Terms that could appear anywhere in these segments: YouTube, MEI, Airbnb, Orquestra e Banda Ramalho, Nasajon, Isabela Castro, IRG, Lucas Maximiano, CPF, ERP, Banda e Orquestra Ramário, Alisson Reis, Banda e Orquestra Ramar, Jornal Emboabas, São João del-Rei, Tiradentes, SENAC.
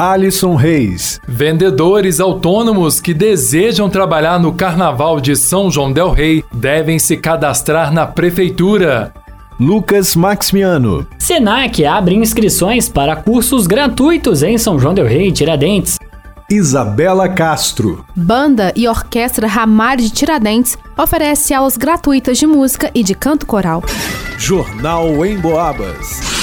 Alisson Reis. Vendedores autônomos que desejam trabalhar no Carnaval de São João del-Rei devem se cadastrar na Prefeitura. Lucas Maximiano. SENAC abre inscrições para cursos gratuitos em São João del-Rei e Tiradentes. Isabela Castro. Banda e Orquestra Ramar de Tiradentes oferece aulas gratuitas de música e de canto coral. Jornal Emboabas.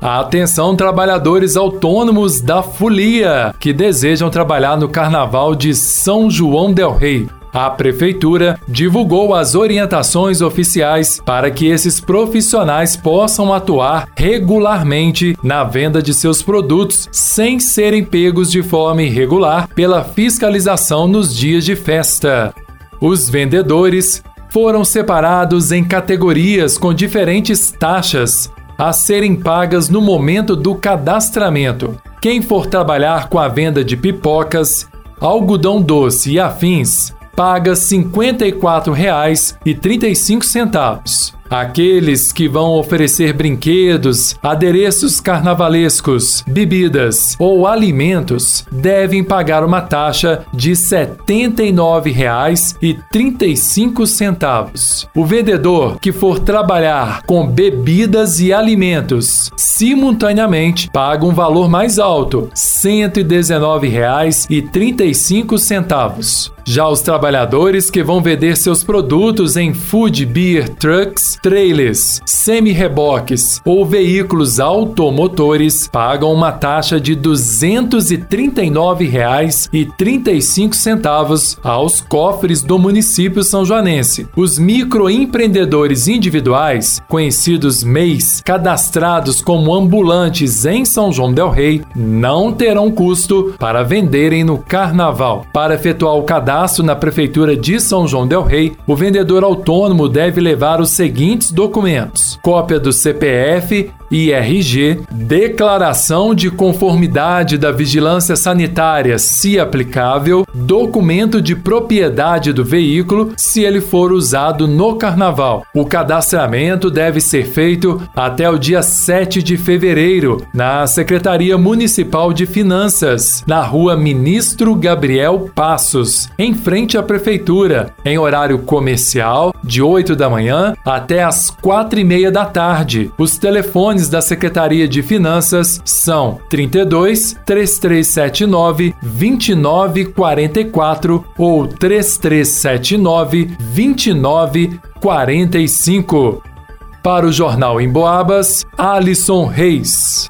Atenção, trabalhadores autônomos da Folia, que desejam trabalhar no Carnaval de São João del-Rei. A Prefeitura divulgou as orientações oficiais para que esses profissionais possam atuar regularmente na venda de seus produtos sem serem pegos de forma irregular pela fiscalização nos dias de festa. Os vendedores foram separados em categorias com diferentes taxas a serem pagas no momento do cadastramento. Quem for trabalhar com a venda de pipocas, algodão doce e afins, paga R$ 54,35. Aqueles que vão oferecer brinquedos, adereços carnavalescos, bebidas ou alimentos devem pagar uma taxa de R$ 79,35. O vendedor que for trabalhar com bebidas e alimentos simultaneamente paga um valor mais alto, R$ 119,35. Já os trabalhadores que vão vender seus produtos em food beer trucks, trailers, semi-reboques ou veículos automotores pagam uma taxa de R$ 239,35 aos cofres do município são-joanense. Os microempreendedores individuais, conhecidos MEIs, cadastrados como ambulantes em São João del-Rei, não terão custo para venderem no Carnaval. Para efetuar o cadastro na Prefeitura de São João del-Rei, o vendedor autônomo deve levar os seguintes documentos: cópia do CPF, IRG, declaração de conformidade da vigilância sanitária, se aplicável, documento de propriedade do veículo, se ele for usado no Carnaval. O cadastramento deve ser feito até o dia 7 de fevereiro, na Secretaria Municipal de Finanças, na Rua Ministro Gabriel Passos, em frente à Prefeitura, em horário comercial, de 8 da manhã até às 4h30 da tarde. Os telefones da Secretaria de Finanças são 32 3379 2944 ou 3379 2945. Para o Jornal Emboabas, Alisson Reis.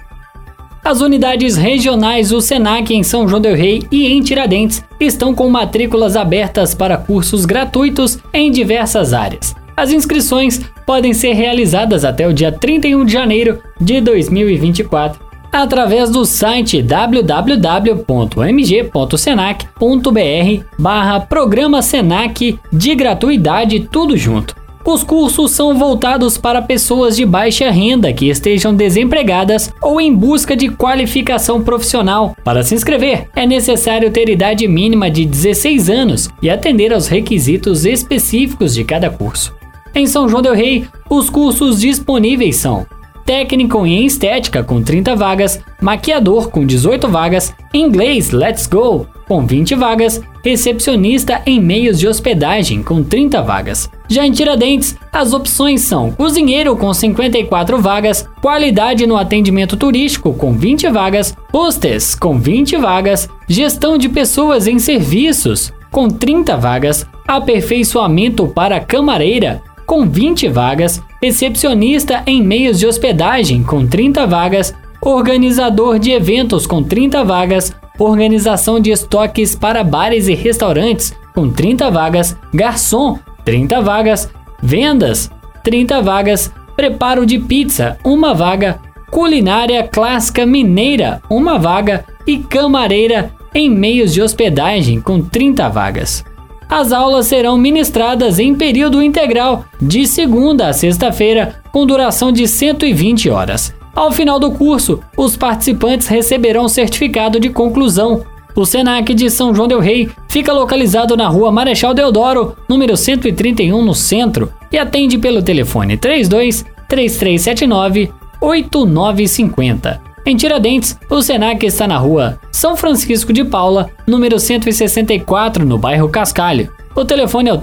As unidades regionais do SENAC em São João del-Rei e em Tiradentes estão com matrículas abertas para cursos gratuitos em diversas áreas. As inscrições podem ser realizadas até o dia 31 de janeiro de 2024 através do site www.mg.senac.br/programa SENAC de gratuidade, tudo junto. Os cursos são voltados para pessoas de baixa renda que estejam desempregadas ou em busca de qualificação profissional. Para se inscrever, é necessário ter idade mínima de 16 anos e atender aos requisitos específicos de cada curso. Em São João del-Rei, os cursos disponíveis são técnico em estética com 30 vagas, maquiador com 18 vagas, inglês Let's Go com 20 vagas, recepcionista em meios de hospedagem com 30 vagas. Já em Tiradentes, as opções são cozinheiro com 54 vagas, qualidade no atendimento turístico com 20 vagas, hostess com 20 vagas, gestão de pessoas em serviços com 30 vagas, aperfeiçoamento para camareira com 20 vagas, recepcionista em meios de hospedagem com 30 vagas, organizador de eventos com 30 vagas, organização de estoques para bares e restaurantes com 30 vagas, garçom 30 vagas, vendas 30 vagas, preparo de pizza 1 vaga, culinária clássica mineira 1 vaga e camareira em meios de hospedagem com 30 vagas. As aulas serão ministradas em período integral, de segunda a sexta-feira, com duração de 120 horas. Ao final do curso, os participantes receberão certificado de conclusão. O SENAC de São João del-Rei fica localizado na Rua Marechal Deodoro, número 131, no centro, e atende pelo telefone 32-3379-8950. Em Tiradentes, o SENAC está na Rua São Francisco de Paula, número 164, no bairro Cascalho. O telefone é o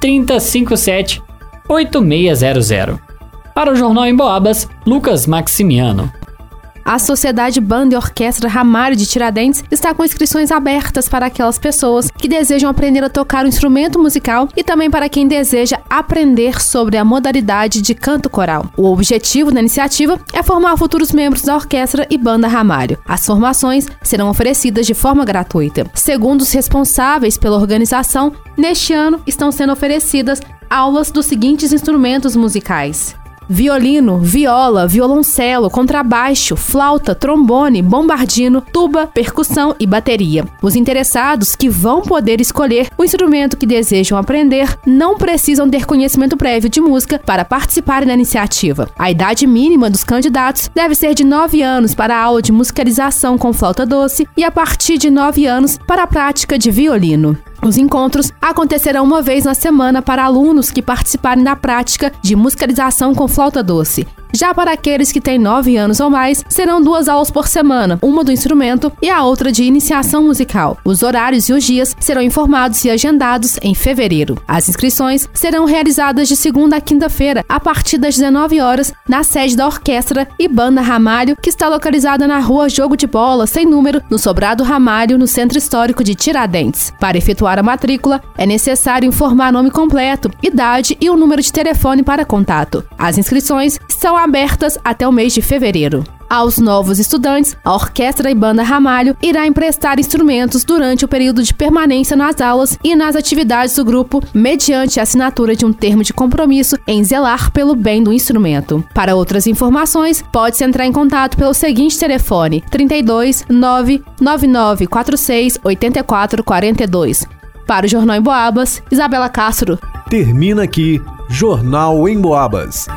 31-3057-8600. Para o Jornal Emboabas, Lucas Maximiano. A Sociedade Banda e Orquestra Ramário de Tiradentes está com inscrições abertas para aquelas pessoas que desejam aprender a tocar um instrumento musical e também para quem deseja aprender sobre a modalidade de canto coral. O objetivo da iniciativa é formar futuros membros da Orquestra e Banda Ramário. As formações serão oferecidas de forma gratuita. Segundo os responsáveis pela organização, neste ano estão sendo oferecidas aulas dos seguintes instrumentos musicais: violino, viola, violoncelo, contrabaixo, flauta, trombone, bombardino, tuba, percussão e bateria. Os interessados que vão poder escolher o instrumento que desejam aprender não precisam ter conhecimento prévio de música para participarem da iniciativa. A idade mínima dos candidatos deve ser de 9 anos para a aula de musicalização com flauta doce e a partir de 9 anos para a prática de violino. Os encontros acontecerão uma vez na semana para alunos que participarem da prática de musicalização com flauta doce. Já para aqueles que têm 9 anos ou mais, serão 2 aulas por semana, uma do instrumento e a outra de iniciação musical. Os horários e os dias serão informados e agendados em fevereiro. As inscrições serão realizadas de segunda a quinta-feira, a partir das 19 horas, na sede da Orquestra e Banda Ramalho, que está localizada na Rua Jogo de Bola, sem número, no Sobrado Ramalho, no Centro Histórico de Tiradentes. Para efetuar a matrícula, é necessário informar nome completo, idade e o número de telefone para contato. As inscrições são abertas até o mês de fevereiro. Aos novos estudantes, a Orquestra e Banda Ramalho irá emprestar instrumentos durante o período de permanência nas aulas e nas atividades do grupo, mediante a assinatura de um termo de compromisso em zelar pelo bem do instrumento. Para outras informações, pode-se entrar em contato pelo seguinte telefone: 32 99946 8442. Para o Jornal Emboabas, Isabela Castro. Termina aqui Jornal Emboabas.